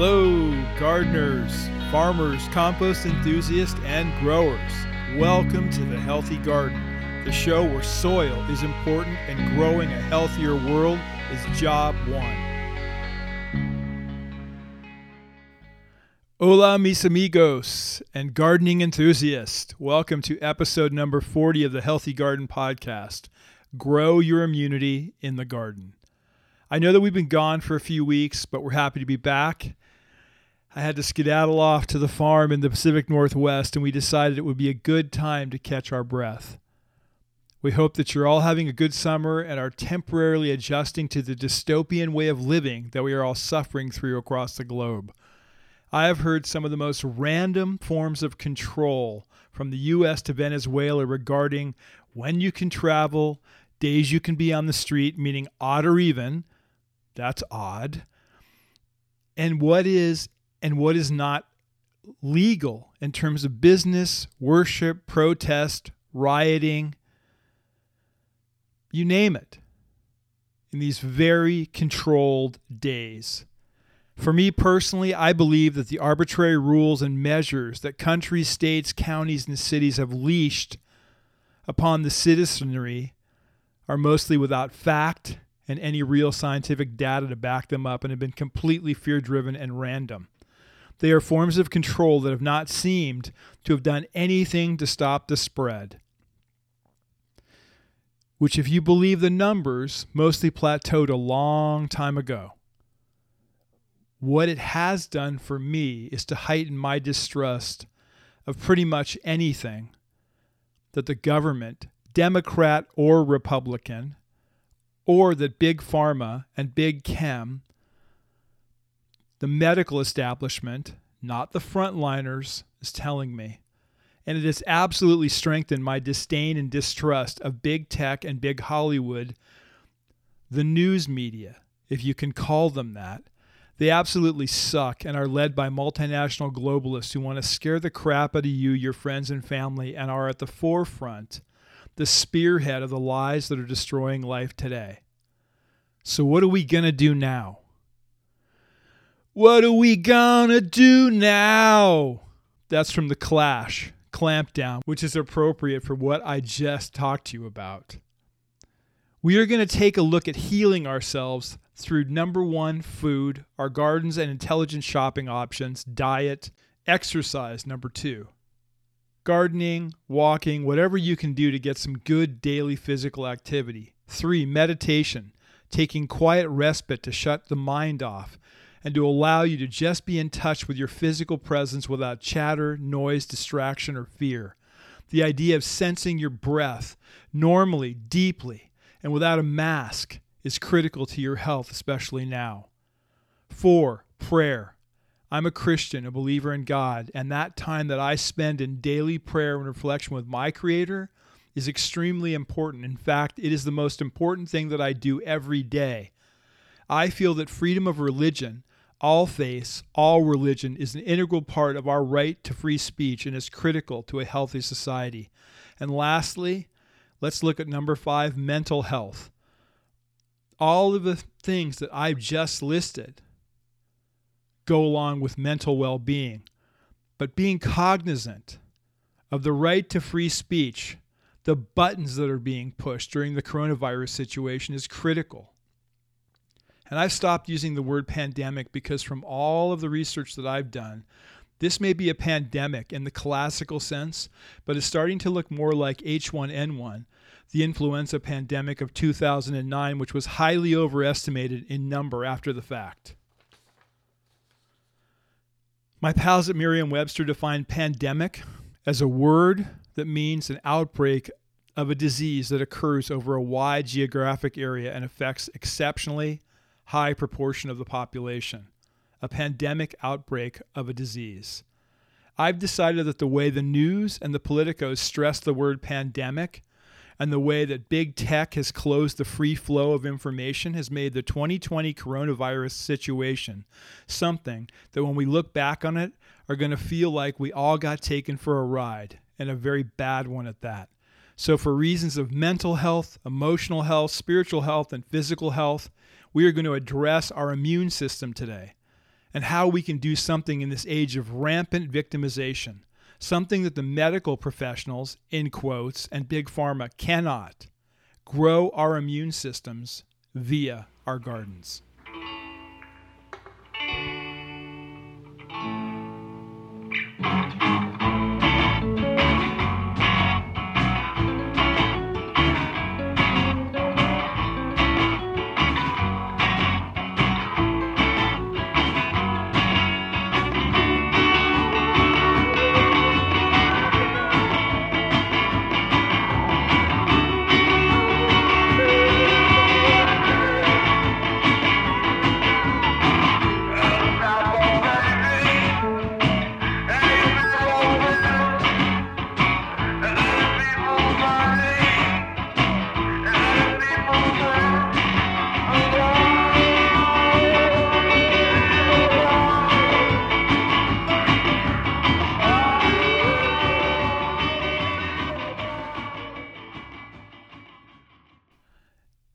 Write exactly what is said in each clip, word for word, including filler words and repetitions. Hello, gardeners, farmers, compost enthusiasts, and growers. Welcome to The Healthy Garden, the show where soil is important and growing a healthier world is job one. Hola, mis amigos and gardening enthusiasts. Welcome to episode number forty of The Healthy Garden podcast, Grow Your Immunity in the Garden. I know that we've been gone for a few weeks, but we're happy to be back. I had to skedaddle off to the farm in the Pacific Northwest, and we decided it would be a good time to catch our breath. We hope that you're all having a good summer and are temporarily adjusting to the dystopian way of living that we are all suffering through across the globe. I have heard some of the most random forms of control from the U S to Venezuela regarding when you can travel, days you can be on the street, meaning odd or even. That's odd. And what is and what is not legal in terms of business, worship, protest, rioting, you name it, in these very controlled days. For me personally, I believe that the arbitrary rules and measures that countries, states, counties, and cities have leashed upon the citizenry are mostly without fact and any real scientific data to back them up and have been completely fear-driven and random. They are forms of control that have not seemed to have done anything to stop the spread, which, if you believe the numbers, mostly plateaued a long time ago. What it has done for me is to heighten my distrust of pretty much anything that the government, Democrat or Republican, or that big pharma and big chem, the medical establishment, not the frontliners, is telling me. And it has absolutely strengthened my disdain and distrust of big tech and big Hollywood, the news media, if you can call them that. They absolutely suck and are led by multinational globalists who want to scare the crap out of you, your friends and family, and are at the forefront, the spearhead of the lies that are destroying life today. So what are we going to do now? What are we going to do now? That's from The Clash, Clampdown, which is appropriate for what I just talked to you about. We are going to take a look at healing ourselves through number one, food, our gardens and intelligent shopping options, diet, exercise, number two. Gardening, walking, whatever you can do to get some good daily physical activity. Three, meditation, taking quiet respite to shut the mind off and to allow you to just be in touch with your physical presence without chatter, noise, distraction, or fear. The idea of sensing your breath normally, deeply, and without a mask is critical to your health, especially now. Four, prayer. I'm a Christian, a believer in God, and that time that I spend in daily prayer and reflection with my Creator is extremely important. In fact, it is the most important thing that I do every day. I feel that freedom of religion, all faiths, all religion, is an integral part of our right to free speech and is critical to a healthy society. And lastly, let's look at number five, mental health. All of the things that I've just listed go along with mental well-being, but being cognizant of the right to free speech, the buttons that are being pushed during the coronavirus situation is critical. And I've stopped using the word pandemic because from all of the research that I've done, this may be a pandemic in the classical sense, but it's starting to look more like H one N one, the influenza pandemic of two thousand nine, which was highly overestimated in number after the fact. My pals at Merriam-Webster define pandemic as a word that means an outbreak of a disease that occurs over a wide geographic area and affects exceptionally high proportion of the population. A pandemic outbreak of a disease. I've decided that the way the news and the politicos stress the word pandemic and the way that big tech has closed the free flow of information has made the twenty twenty coronavirus situation something that when we look back on it are going to feel like we all got taken for a ride, and a very bad one at that. So for reasons of mental health, emotional health, spiritual health, and physical health, we are going to address our immune system today. and how we can do something in this age of rampant victimization, something that the medical professionals, in quotes, and big pharma cannot: grow our immune systems via our gardens.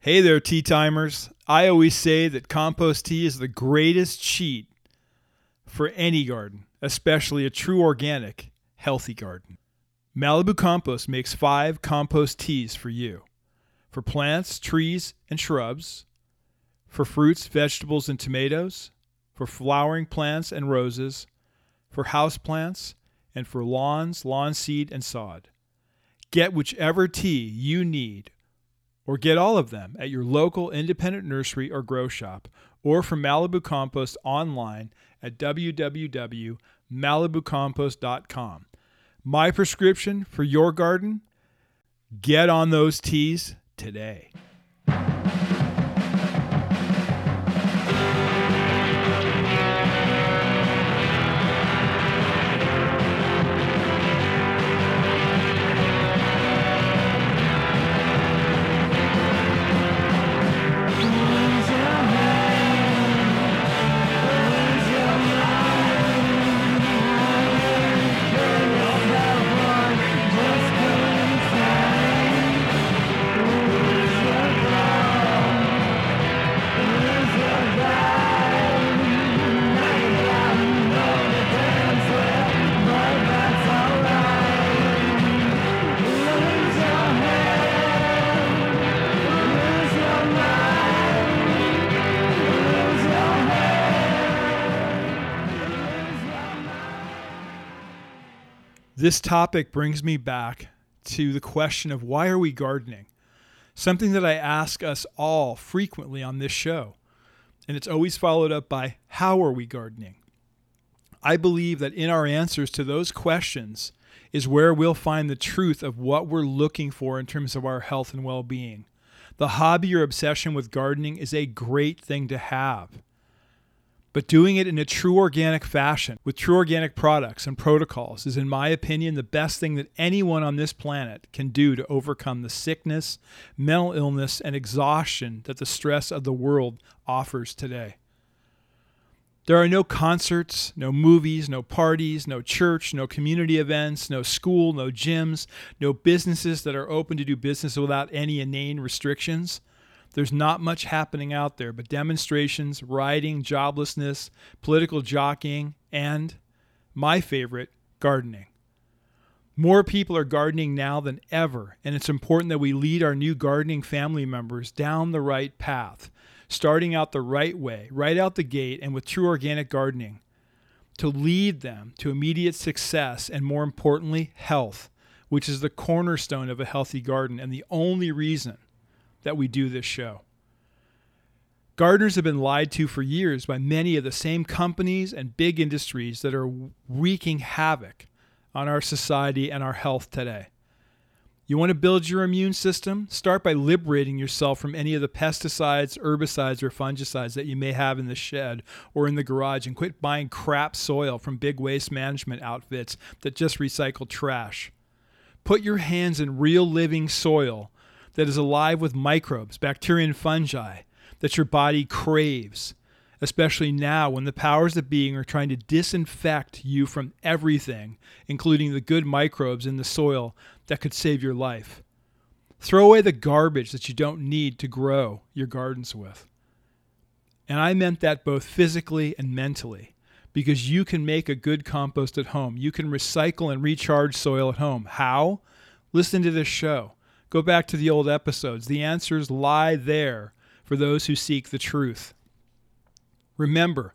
Hey there, tea timers. I always say that compost tea is the greatest cheat for any garden, especially a true organic, healthy garden. Malibu Compost makes five compost teas for you. For plants, trees, and shrubs. For fruits, vegetables, and tomatoes. For flowering plants and roses. For house plants. And for lawns, lawn seed, and sod. Get whichever tea you need, or get all of them at your local independent nursery or grow shop, or from Malibu Compost online at w w w dot malibu compost dot com. My prescription for your garden: get on those teas today. This topic brings me back to the question of why are we gardening? Something that I ask us all frequently on this show. And it's always followed up by, how are we gardening? I believe that in our answers to those questions is where we'll find the truth of what we're looking for in terms of our health and well-being. The hobby or obsession with gardening is a great thing to have, but doing it in a true organic fashion with true organic products and protocols is, in my opinion, the best thing that anyone on this planet can do to overcome the sickness, mental illness, and exhaustion that the stress of the world offers today. There are no concerts, no movies, no parties, no church, no community events, no school, no gyms, no businesses that are open to do business without any inane restrictions. There's not much happening out there but demonstrations, rioting, joblessness, political jockeying, and, my favorite, gardening. More people are gardening now than ever, and it's important that we lead our new gardening family members down the right path, starting out the right way, right out the gate, and with true organic gardening, to lead them to immediate success and, more importantly, health, which is the cornerstone of a healthy garden and the only reason that we do this show. Gardeners have been lied to for years by many of the same companies and big industries that are wreaking havoc on our society and our health today. You want to build your immune system? Start by liberating yourself from any of the pesticides, herbicides, or fungicides that you may have in the shed or in the garage, and quit buying crap soil from big waste management outfits that just recycle trash. Put your hands in real living soil that is alive with microbes, bacteria, and fungi that your body craves, especially now when the powers that be are trying to disinfect you from everything, including the good microbes in the soil that could save your life. Throw away the garbage that you don't need to grow your gardens with. And I meant that both physically and mentally, because you can make a good compost at home. You can recycle and recharge soil at home. How? Listen to this show. Go back to the old episodes. The answers lie there for those who seek the truth. Remember,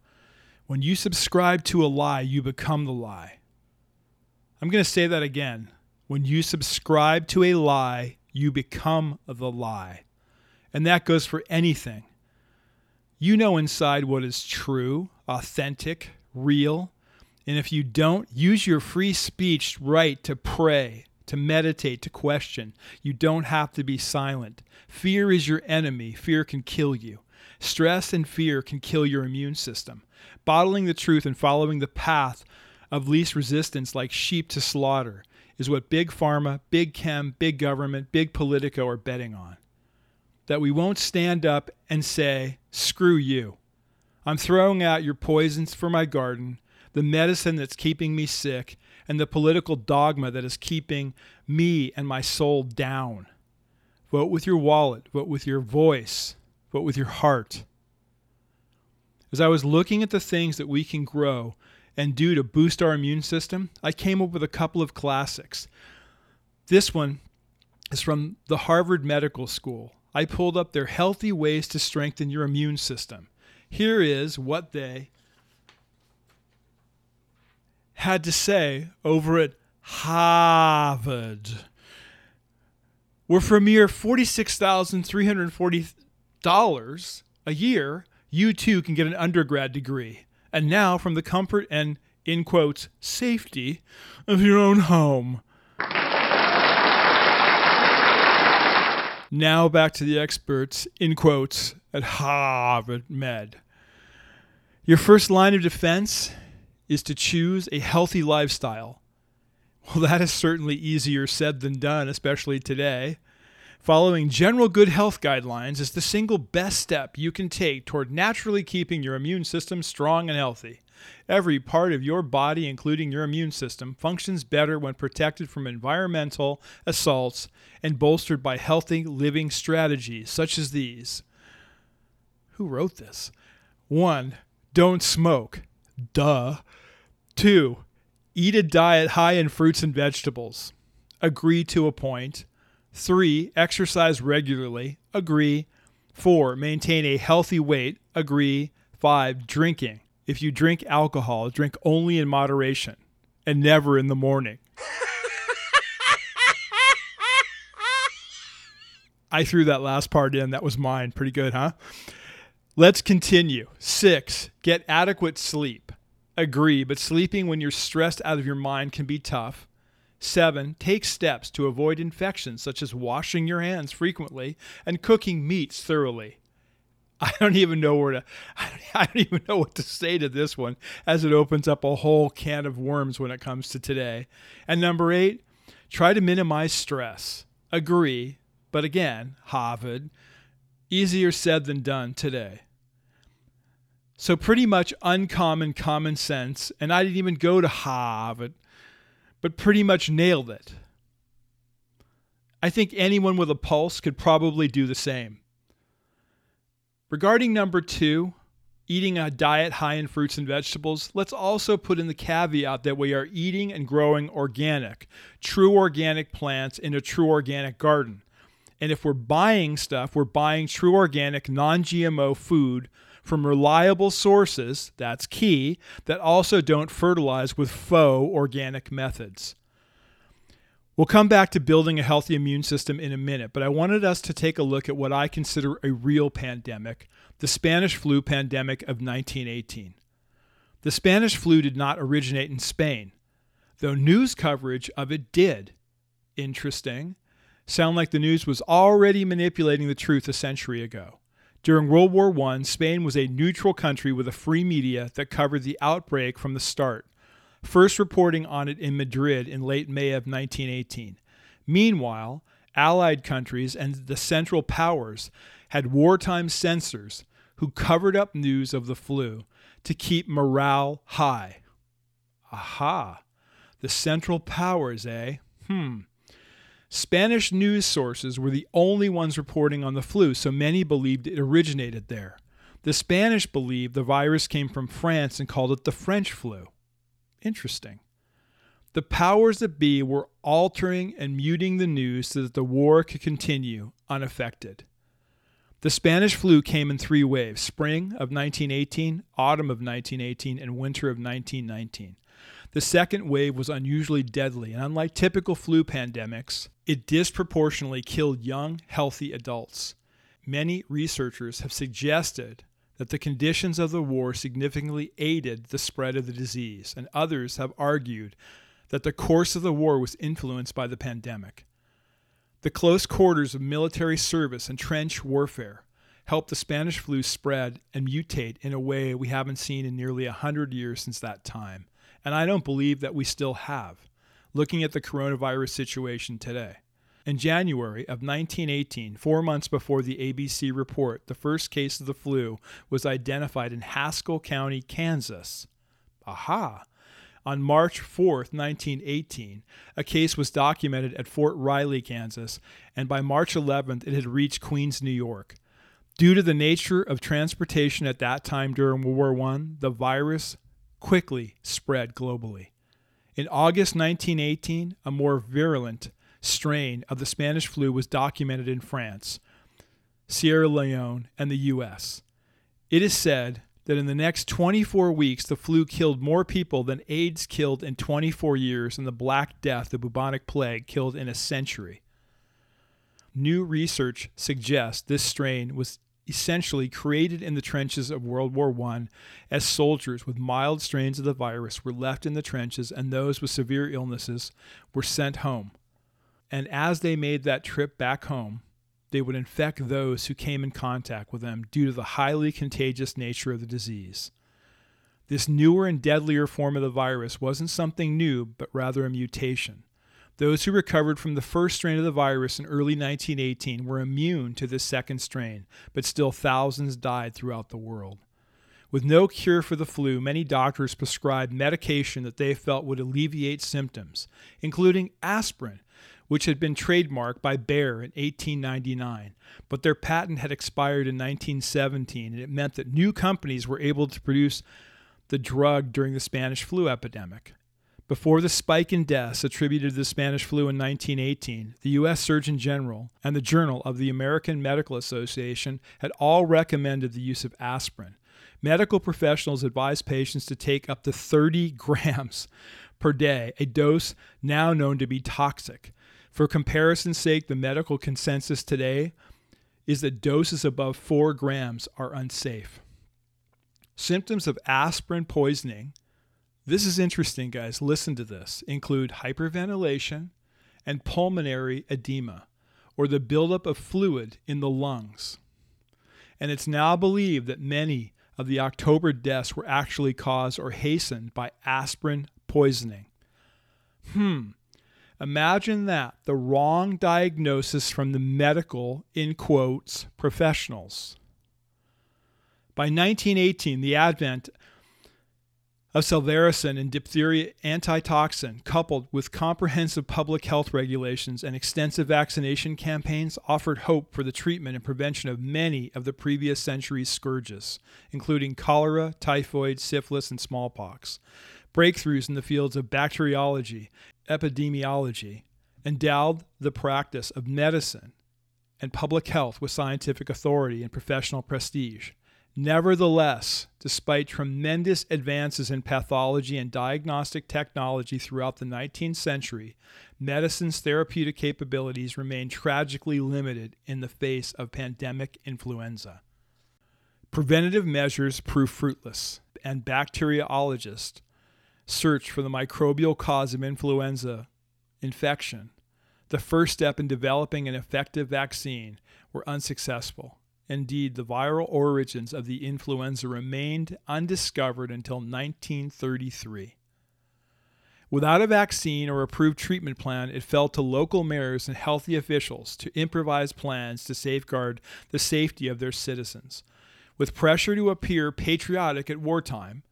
when you subscribe to a lie, you become the lie. I'm going to say that again. When you subscribe to a lie, you become the lie. And that goes for anything. You know inside what is true, authentic, real. And if you don't, use your free speech right to pray, to meditate, to question. You don't have to be silent. Fear is your enemy. Fear can kill you. Stress and fear can kill your immune system. Bottling the truth and following the path of least resistance like sheep to slaughter is what big pharma, big chem, big government, big Politico are betting on. That we won't stand up and say, screw you. I'm throwing out your poisons for my garden, the medicine that's keeping me sick, and the political dogma that is keeping me and my soul down. Vote with your wallet, vote with your voice, vote with your heart. As I was looking at the things that we can grow and do to boost our immune system, I came up with a couple of classics. This one is from the Harvard Medical School. I pulled up their healthy ways to strengthen your immune system. Here is what they had to say over at Harvard. Where for a mere forty-six thousand three hundred forty dollars a year, you too can get an undergrad degree. And now from the comfort and, in quotes, safety of your own home. Now back to the experts, in quotes, at Harvard Med. Your first line of defense is to choose a healthy lifestyle. Well, that is certainly easier said than done, especially today. Following general good health guidelines is the single best step you can take toward naturally keeping your immune system strong and healthy. Every part of your body, including your immune system, functions better when protected from environmental assaults and bolstered by healthy living strategies such as these. Who wrote this? One, don't smoke. Duh. Two, eat a diet high in fruits and vegetables. Agree to a point. Three, exercise regularly. Agree. Four, maintain a healthy weight. Agree. Five, drinking. If you drink alcohol, drink only in moderation and never in the morning. I threw that last part in. That was mine. Pretty good, huh? Let's continue. Six, get adequate sleep. Agree, but sleeping when you're stressed out of your mind can be tough. Seven, take steps to avoid infections, such as washing your hands frequently and cooking meats thoroughly. I don't even know where to, I don't, I don't even know what to say to this one, as it opens up a whole can of worms when it comes to today. And number eight, try to minimize stress. Agree, but again, Harvard, easier said than done today. So pretty much uncommon common sense, and I didn't even go to Harvard, but pretty much nailed it. I think anyone with a pulse could probably do the same. Regarding number two, eating a diet high in fruits and vegetables, let's also put in the caveat that we are eating and growing organic, true organic plants in a true organic garden. And if we're buying stuff, we're buying true organic, non-G M O food from reliable sources, that's key, that also don't fertilize with faux organic methods. We'll come back to building a healthy immune system in a minute, but I wanted us to take a look at what I consider a real pandemic, the Spanish flu pandemic of nineteen eighteen. The Spanish flu did not originate in Spain, though news coverage of it did. Interesting. Sound like the news was already manipulating the truth a century ago. During World War One, Spain was a neutral country with a free media that covered the outbreak from the start, first reporting on it in Madrid in late May of nineteen eighteen. Meanwhile, Allied countries and the Central Powers had wartime censors who covered up news of the flu to keep morale high. Aha, the Central Powers, eh? Hmm. Spanish news sources were the only ones reporting on the flu, so many believed it originated there. The Spanish believed the virus came from France and called it the French flu. Interesting. The powers that be were altering and muting the news so that the war could continue unaffected. The Spanish flu came in three waves: spring of nineteen eighteen, autumn of nineteen eighteen, and winter of nineteen nineteen. The second wave was unusually deadly, and unlike typical flu pandemics, it disproportionately killed young, healthy adults. Many researchers have suggested that the conditions of the war significantly aided the spread of the disease, and others have argued that the course of the war was influenced by the pandemic. The close quarters of military service and trench warfare helped the Spanish flu spread and mutate in a way we haven't seen in nearly one hundred years since that time, and I don't believe that we still have, looking at the coronavirus situation today. In January of nineteen eighteen, four months before the A B C report, the first case of the flu was identified in Haskell County, Kansas. Aha! On March fourth, nineteen eighteen, a case was documented at Fort Riley, Kansas, and by March eleventh, it had reached Queens, New York. Due to the nature of transportation at that time during World War One, the virus quickly spread globally. In August nineteen eighteen, a more virulent strain of the Spanish flu was documented in France, Sierra Leone, and the U S. It is said that in the next twenty-four weeks, the flu killed more people than AIDS killed in twenty-four years, and the Black Death, the bubonic plague, killed in a century. New research suggests this strain was essentially created in the trenches of World War One, as soldiers with mild strains of the virus were left in the trenches and those with severe illnesses were sent home. And as they made that trip back home, they would infect those who came in contact with them due to the highly contagious nature of the disease. This newer and deadlier form of the virus wasn't something new, but rather a mutation. Those who recovered from the first strain of the virus in early nineteen eighteen were immune to this second strain, but still thousands died throughout the world. With no cure for the flu, many doctors prescribed medication that they felt would alleviate symptoms, including aspirin, which had been trademarked by Bayer in eighteen ninety-nine, but their patent had expired in nineteen seventeen, and it meant that new companies were able to produce the drug during the Spanish flu epidemic. Before the spike in deaths attributed to the Spanish flu in nineteen eighteen, the U S Surgeon General and the Journal of the American Medical Association had all recommended the use of aspirin. Medical professionals advised patients to take up to thirty grams per day, a dose now known to be toxic. For comparison's sake, the medical consensus today is that doses above four grams are unsafe. Symptoms of aspirin poisoning, this is interesting, guys, listen to this, include hyperventilation and pulmonary edema, or the buildup of fluid in the lungs. And it's now believed that many of the October deaths were actually caused or hastened by aspirin poisoning. Hmm. Imagine that, the wrong diagnosis from the medical, in quotes, professionals. By nineteen eighteen, the advent of salvarsan and diphtheria antitoxin, coupled with comprehensive public health regulations and extensive vaccination campaigns, offered hope for the treatment and prevention of many of the previous century's scourges, including cholera, typhoid, syphilis, and smallpox. Breakthroughs in the fields of bacteriology, epidemiology, endowed the practice of medicine and public health with scientific authority and professional prestige. Nevertheless, despite tremendous advances in pathology and diagnostic technology throughout the nineteenth century, medicine's therapeutic capabilities remain tragically limited in the face of pandemic influenza. Preventative measures prove fruitless, and bacteriologists search for the microbial cause of influenza infection, the first step in developing an effective vaccine, were unsuccessful. Indeed, the viral origins of the influenza remained undiscovered until nineteen thirty-three. Without a vaccine or approved treatment plan, it fell to local mayors and healthy officials to improvise plans to safeguard the safety of their citizens. With pressure to appear patriotic at wartime,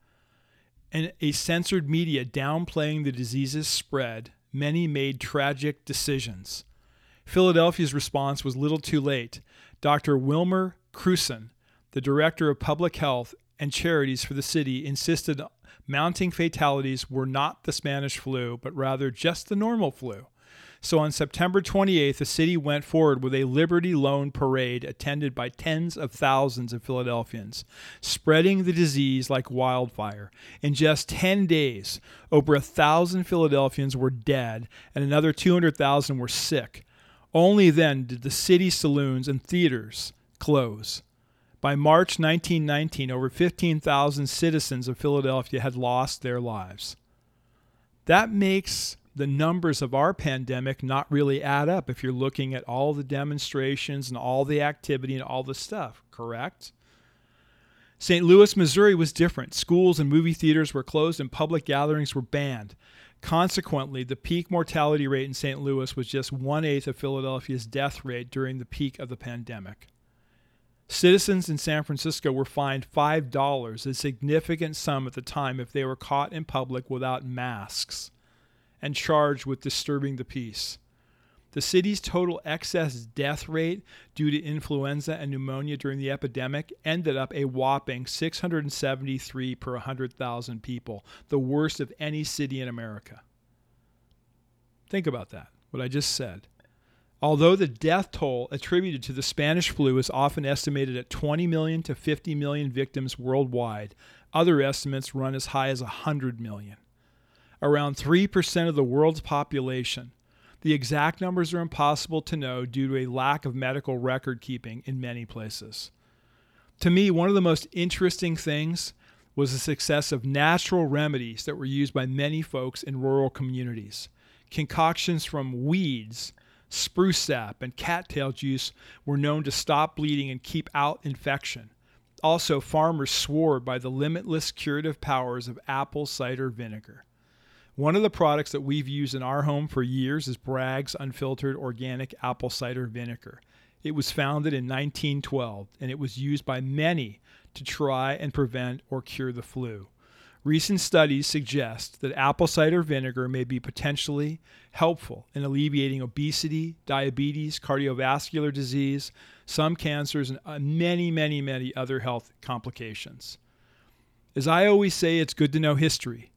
and a censored media downplaying the disease's spread, many made tragic decisions. Philadelphia's response was little too late. Doctor Wilmer Krusen, the director of public health and charities for the city, insisted mounting fatalities were not the Spanish flu, but rather just the normal flu. So on September twenty-eighth, the city went forward with a Liberty Loan parade attended by tens of thousands of Philadelphians, spreading the disease like wildfire. In just ten days, over one thousand Philadelphians were dead and another two hundred thousand were sick. Only then did the city saloons and theaters close. By March nineteen nineteen, over fifteen thousand citizens of Philadelphia had lost their lives. That makes the numbers of our pandemic not really add up if you're looking at all the demonstrations and all the activity and all the stuff, correct? Saint Louis, Missouri was different. Schools and movie theaters were closed and public gatherings were banned. Consequently, the peak mortality rate in Saint Louis was just one-eighth of Philadelphia's death rate during the peak of the pandemic. Citizens in San Francisco were fined five dollars, a significant sum at the time, if they were caught in public without masks and charged with disturbing the peace. The city's total excess death rate due to influenza and pneumonia during the epidemic ended up a whopping six hundred seventy-three per one hundred thousand people, the worst of any city in America. Think about that, what I just said. Although the death toll attributed to the Spanish flu is often estimated at twenty million to fifty million victims worldwide, other estimates run as high as one hundred million. Around three percent of the world's population. The exact numbers are impossible to know due to a lack of medical record keeping in many places. To me, one of the most interesting things was the success of natural remedies that were used by many folks in rural communities. Concoctions from weeds, spruce sap, and cattail juice were known to stop bleeding and keep out infection. Also, farmers swore by the limitless curative powers of apple cider vinegar. One of the products that we've used in our home for years is Bragg's Unfiltered Organic Apple Cider Vinegar. It was founded in nineteen twelve, and it was used by many to try and prevent or cure the flu. Recent studies suggest that apple cider vinegar may be potentially helpful in alleviating obesity, diabetes, cardiovascular disease, some cancers, and many, many, many other health complications. As I always say, it's good to know history.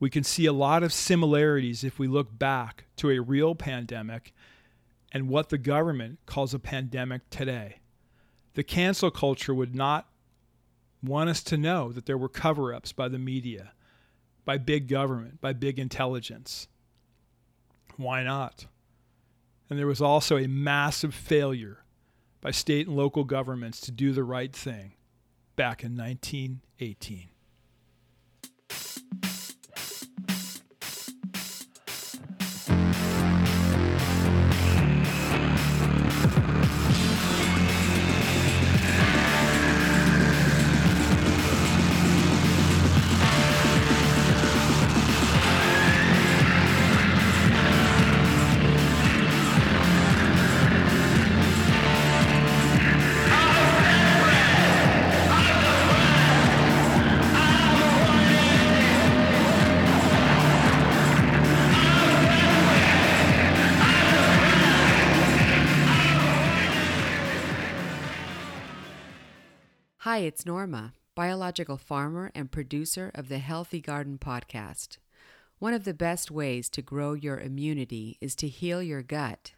We can see a lot of similarities if we look back to a real pandemic and what the government calls a pandemic today. The cancel culture would not want us to know that there were cover-ups by the media, by big government, by big intelligence. Why not? And there was also a massive failure by state and local governments to do the right thing back in nineteen eighteen. Hi, it's Norma, biological farmer and producer of the Healthy Garden podcast. One of the best ways to grow your immunity is to heal your gut.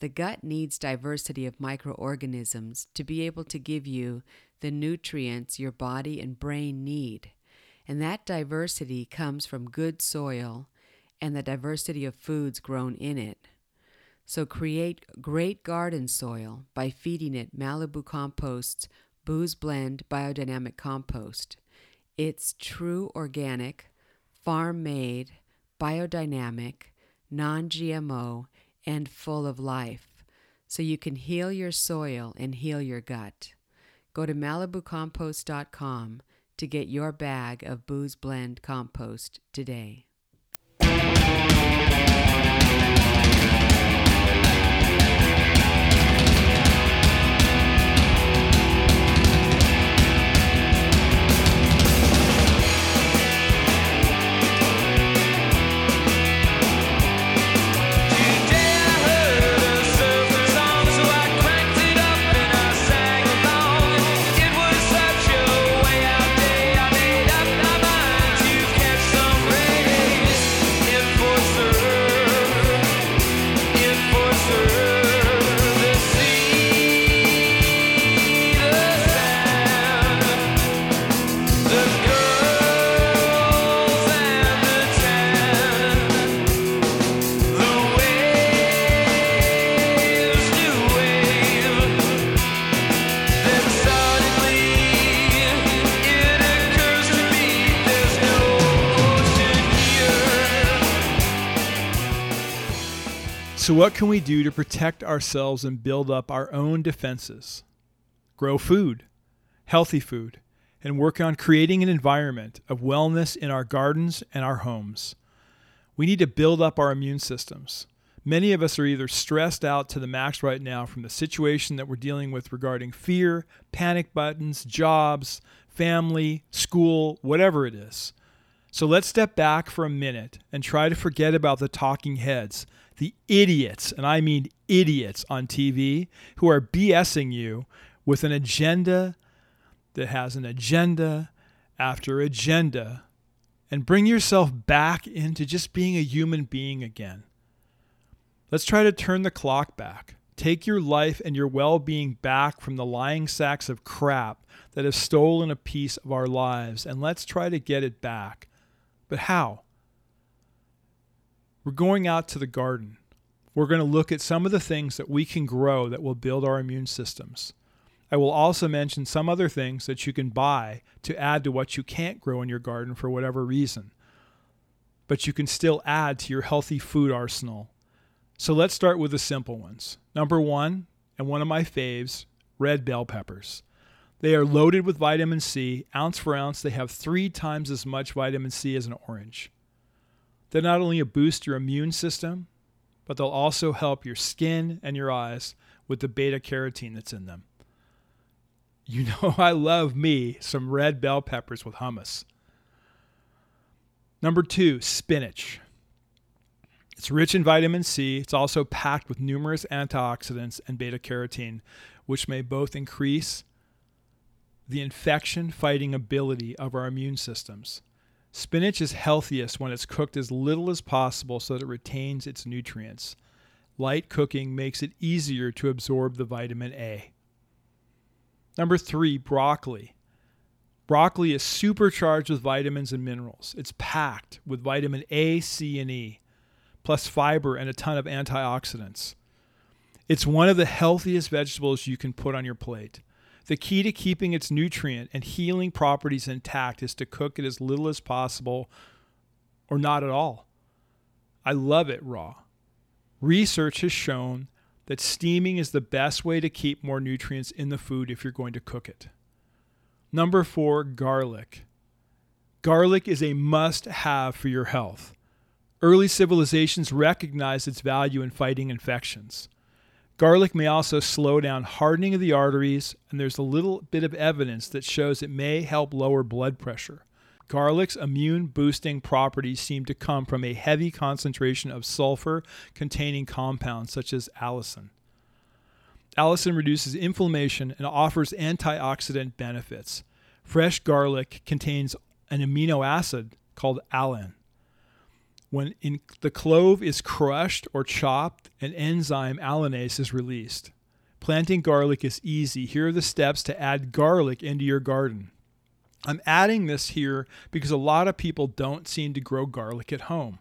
The gut needs diversity of microorganisms to be able to give you the nutrients your body and brain need. And that diversity comes from good soil and the diversity of foods grown in it. So create great garden soil by feeding it Malibu Compost's Booze Blend Biodynamic Compost. It's true organic, farm-made, biodynamic, non-G M O, and full of life, so you can heal your soil and heal your gut. Go to Malibu Compost dot com to get your bag of Booze Blend Compost today. It was So what can we do to protect ourselves and build up our own defenses? Grow food, healthy food, and work on creating an environment of wellness in our gardens and our homes. We need to build up our immune systems. Many of us are either stressed out to the max right now from the situation that we're dealing with regarding fear, panic buttons, jobs, family, school, whatever it is. So let's step back for a minute and try to forget about the talking heads, the idiots, and I mean idiots on T V who are BSing you with an agenda that has an agenda after agenda, and bring yourself back into just being a human being again. Let's try to turn the clock back. Take your life and your well-being back from the lying sacks of crap that have stolen a piece of our lives, and let's try to get it back. But how? We're going out to the garden. We're going to look at some of the things that we can grow that will build our immune systems. I will also mention some other things that you can buy to add to what you can't grow in your garden for whatever reason. But you can still add to your healthy food arsenal. So let's start with the simple ones. Number one, and one of my faves, red bell peppers. They are loaded with vitamin C. Ounce for ounce, they have three times as much vitamin C as an orange. They're not only a boost to your immune system, but they'll also help your skin and your eyes with the beta carotene that's in them. You know I love me some red bell peppers with hummus. Number two, spinach. It's rich in vitamin C. It's also packed with numerous antioxidants and beta carotene, which may both increase the infection fighting ability of our immune systems. Spinach is healthiest when it's cooked as little as possible so that it retains its nutrients. Light cooking makes it easier to absorb the vitamin A. Number three, broccoli. Broccoli is supercharged with vitamins and minerals. It's packed with vitamin A, C, and E, plus fiber and a ton of antioxidants. It's one of the healthiest vegetables you can put on your plate. The key to keeping its nutrient and healing properties intact is to cook it as little as possible or not at all. I love it raw. Research has shown that steaming is the best way to keep more nutrients in the food if you're going to cook it. Number four, garlic. Garlic is a must-have for your health. Early civilizations recognized its value in fighting infections. Garlic may also slow down hardening of the arteries, and there's a little bit of evidence that shows it may help lower blood pressure. Garlic's immune-boosting properties seem to come from a heavy concentration of sulfur-containing compounds such as allicin. Allicin reduces inflammation and offers antioxidant benefits. Fresh garlic contains an amino acid called allin. When in the clove is crushed or chopped, an enzyme allinase is released. Planting garlic is easy. Here are the steps to add garlic into your garden. I'm adding this here because a lot of people don't seem to grow garlic at home.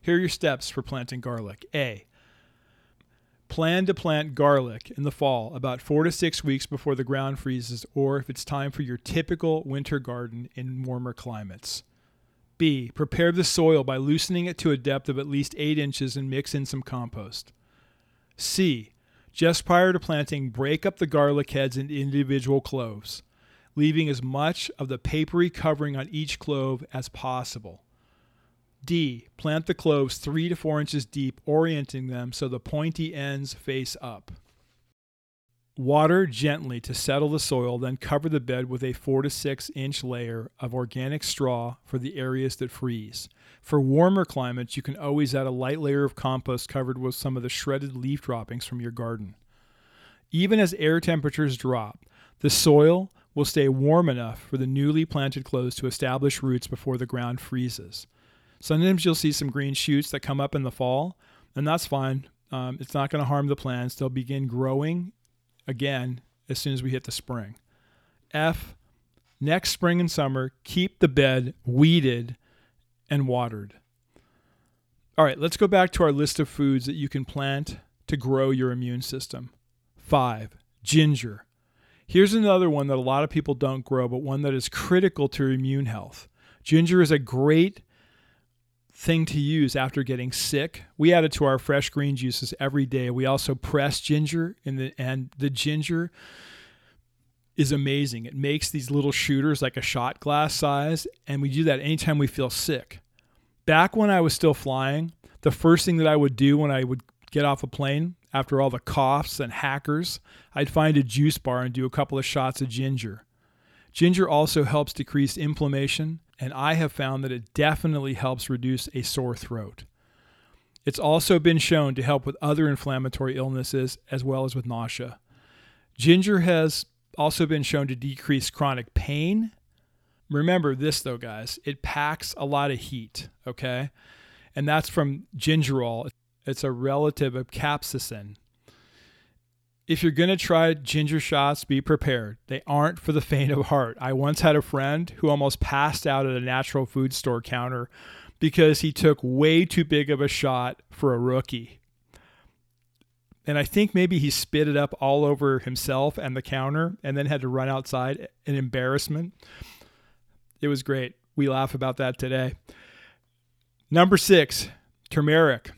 Here are your steps for planting garlic. A. Plan to plant garlic in the fall, about four to six weeks before the ground freezes, or if it's time for your typical winter garden in warmer climates. B. Prepare the soil by loosening it to a depth of at least eight inches and mix in some compost. C. Just prior to planting, break up the garlic heads into individual cloves, leaving as much of the papery covering on each clove as possible. D. Plant the cloves three to four inches deep, orienting them so the pointy ends face up. Water gently to settle the soil, then cover the bed with a four to six inch layer of organic straw for the areas that freeze. For warmer climates, you can always add a light layer of compost covered with some of the shredded leaf droppings from your garden. Even as air temperatures drop, the soil will stay warm enough for the newly planted cloves to establish roots before the ground freezes. Sometimes you'll see some green shoots that come up in the fall, and that's fine. Um, it's not going to harm the plants. They'll begin growing again as soon as we hit the spring. F, next spring and summer, keep the bed weeded and watered. All right, let's go back to our list of foods that you can plant to grow your immune system. Five, ginger. Here's another one that a lot of people don't grow, but one that is critical to your immune health. Ginger is a great thing to use after getting sick. We add it to our fresh green juices every day. We also press ginger, in the, and the ginger is amazing. It makes these little shooters like a shot glass size, and we do that anytime we feel sick. Back when I was still flying, the first thing that I would do when I would get off a plane after all the coughs and hackers, I'd find a juice bar and do a couple of shots of ginger. Ginger also helps decrease inflammation, and I have found that it definitely helps reduce a sore throat. It's also been shown to help with other inflammatory illnesses as well as with nausea. Ginger has also been shown to decrease chronic pain. Remember this though, guys, it packs a lot of heat, okay? And that's from gingerol. It's a relative of capsaicin. If you're going to try ginger shots, be prepared. They aren't for the faint of heart. I once had a friend who almost passed out at a natural food store counter because he took way too big of a shot for a rookie. And I think maybe he spit it up all over himself and the counter and then had to run outside in embarrassment. It was great. We laugh about that today. Number six, turmeric.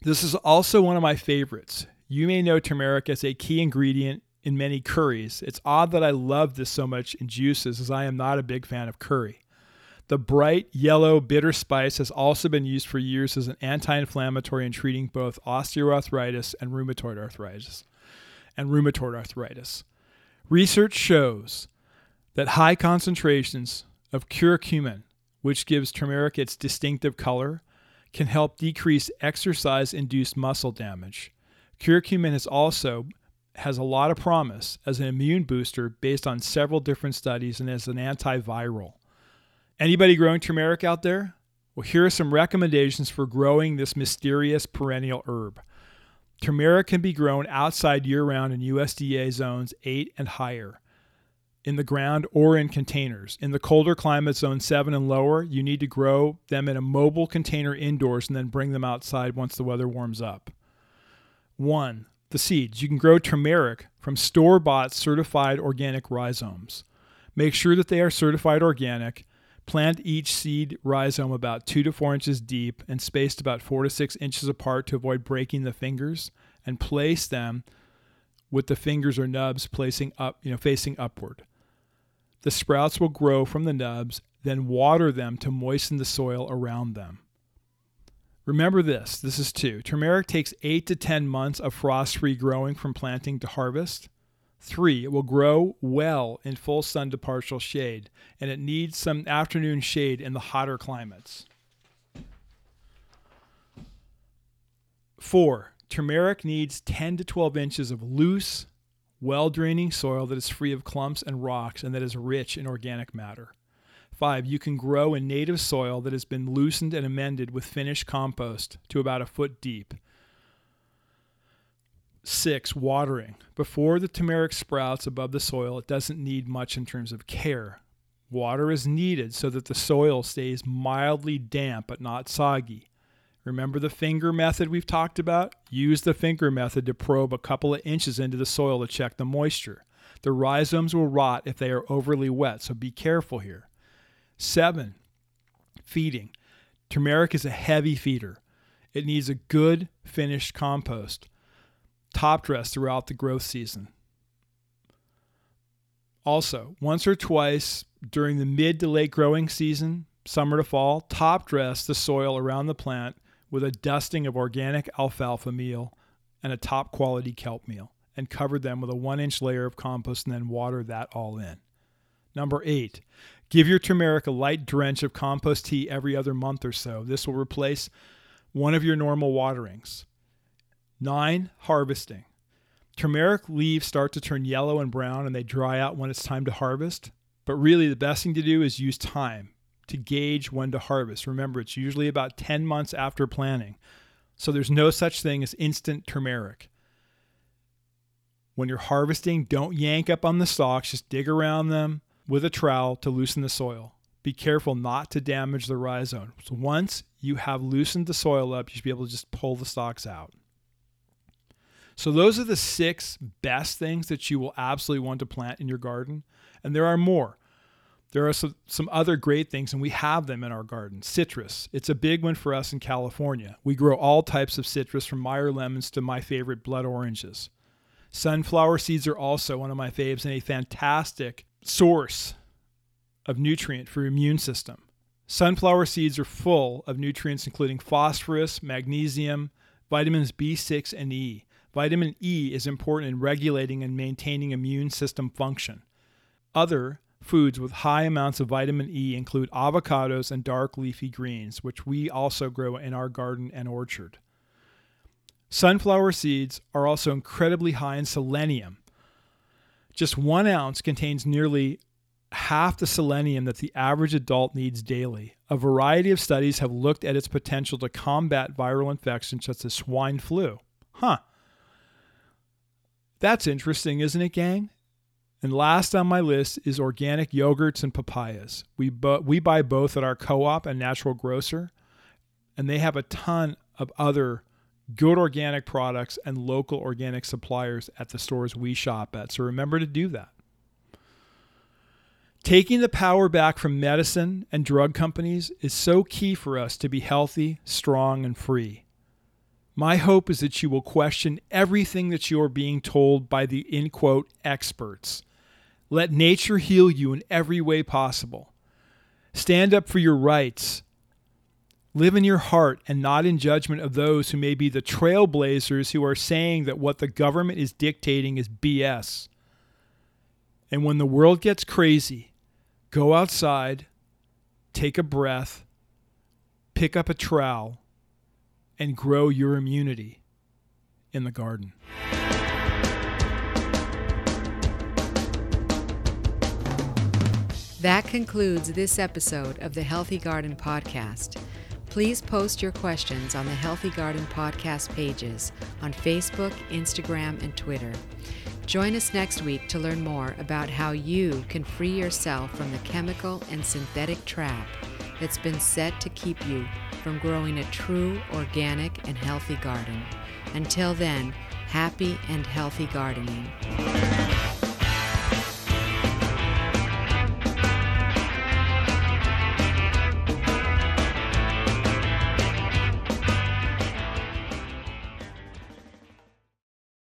This is also one of my favorites. You may know turmeric as a key ingredient in many curries. It's odd that I love this so much in juices, as I am not a big fan of curry. The bright yellow bitter spice has also been used for years as an anti-inflammatory in treating both osteoarthritis and rheumatoid arthritis. And rheumatoid arthritis. Research shows that high concentrations of curcumin, which gives turmeric its distinctive color, can help decrease exercise-induced muscle damage. Curcumin is also has a lot of promise as an immune booster based on several different studies and as an antiviral. Anybody growing turmeric out there? Well, here are some recommendations for growing this mysterious perennial herb. Turmeric can be grown outside year-round in U S D A zones eight and higher, in the ground or in containers. In the colder climate zone seven and lower, you need to grow them in a mobile container indoors and then bring them outside once the weather warms up. One, the seeds. You can grow turmeric from store-bought certified organic rhizomes. Make sure that they are certified organic. Plant each seed rhizome about two to four inches deep and spaced about four to six inches apart to avoid breaking the fingers, and place them with the fingers or nubs placing up, you know, facing upward. The sprouts will grow from the nubs, then water them to moisten the soil around them. Remember this, this is two. Turmeric takes eight to ten months of frost-free growing from planting to harvest. Three, it will grow well in full sun to partial shade, and it needs some afternoon shade in the hotter climates. Four, turmeric needs ten to twelve inches of loose, well-draining soil that is free of clumps and rocks and that is rich in organic matter. Five, you can grow in native soil that has been loosened and amended with finished compost to about a foot deep. Six, watering. Before the turmeric sprouts above the soil, it doesn't need much in terms of care. Water is needed so that the soil stays mildly damp but not soggy. Remember the finger method we've talked about? Use the finger method to probe a couple of inches into the soil to check the moisture. The rhizomes will rot if they are overly wet, so be careful here. Seven, feeding. Turmeric is a heavy feeder. It needs a good finished compost, top dressed throughout the growth season. Also, once or twice during the mid to late growing season, summer to fall, top dress the soil around the plant with a dusting of organic alfalfa meal and a top quality kelp meal, and cover them with a one inch layer of compost and then water that all in. Number eight, give your turmeric a light drench of compost tea every other month or so. This will replace one of your normal waterings. Nine, harvesting. Turmeric leaves start to turn yellow and brown and they dry out when it's time to harvest. But really the best thing to do is use time to gauge when to harvest. Remember, it's usually about ten months after planting. So there's no such thing as instant turmeric. When you're harvesting, don't yank up on the stalks, just dig around them with a trowel to loosen the soil. Be careful not to damage the rhizome. So once you have loosened the soil up, you should be able to just pull the stalks out. So those are the six best things that you will absolutely want to plant in your garden. And there are more. There are some, some other great things, and we have them in our garden. Citrus. It's a big one for us in California. We grow all types of citrus, from Meyer lemons to my favorite blood oranges. Sunflower seeds are also one of my faves and a fantastic source of nutrient for your immune system. Sunflower seeds are full of nutrients including phosphorus, magnesium, vitamins B six and E. Vitamin E is important in regulating and maintaining immune system function. Other foods with high amounts of vitamin E include avocados and dark leafy greens, which we also grow in our garden and orchard. Sunflower seeds are also incredibly high in selenium. Just one ounce contains nearly half the selenium that the average adult needs daily. A variety of studies have looked at its potential to combat viral infections such as swine flu. Huh. That's interesting, isn't it, gang? And last on my list is organic yogurts and papayas. We, bu- we buy both at our co-op and natural grocer, and they have a ton of other good organic products and local organic suppliers at the stores we shop at. So remember to do that. Taking the power back from medicine and drug companies is so key for us to be healthy, strong, and free. My hope is that you will question everything that you are being told by the in-quote experts. Let nature heal you in every way possible. Stand up for your rights. Live in your heart and not in judgment of those who may be the trailblazers who are saying that what the government is dictating is B S. And when the world gets crazy, go outside, take a breath, pick up a trowel, and grow your immunity in the garden. That concludes this episode of the Healthy Garden Podcast. Please post your questions on the Healthy Garden Podcast pages on Facebook, Instagram, and Twitter. Join us next week to learn more about how you can free yourself from the chemical and synthetic trap that's been set to keep you from growing a true organic and healthy garden. Until then, happy and healthy gardening.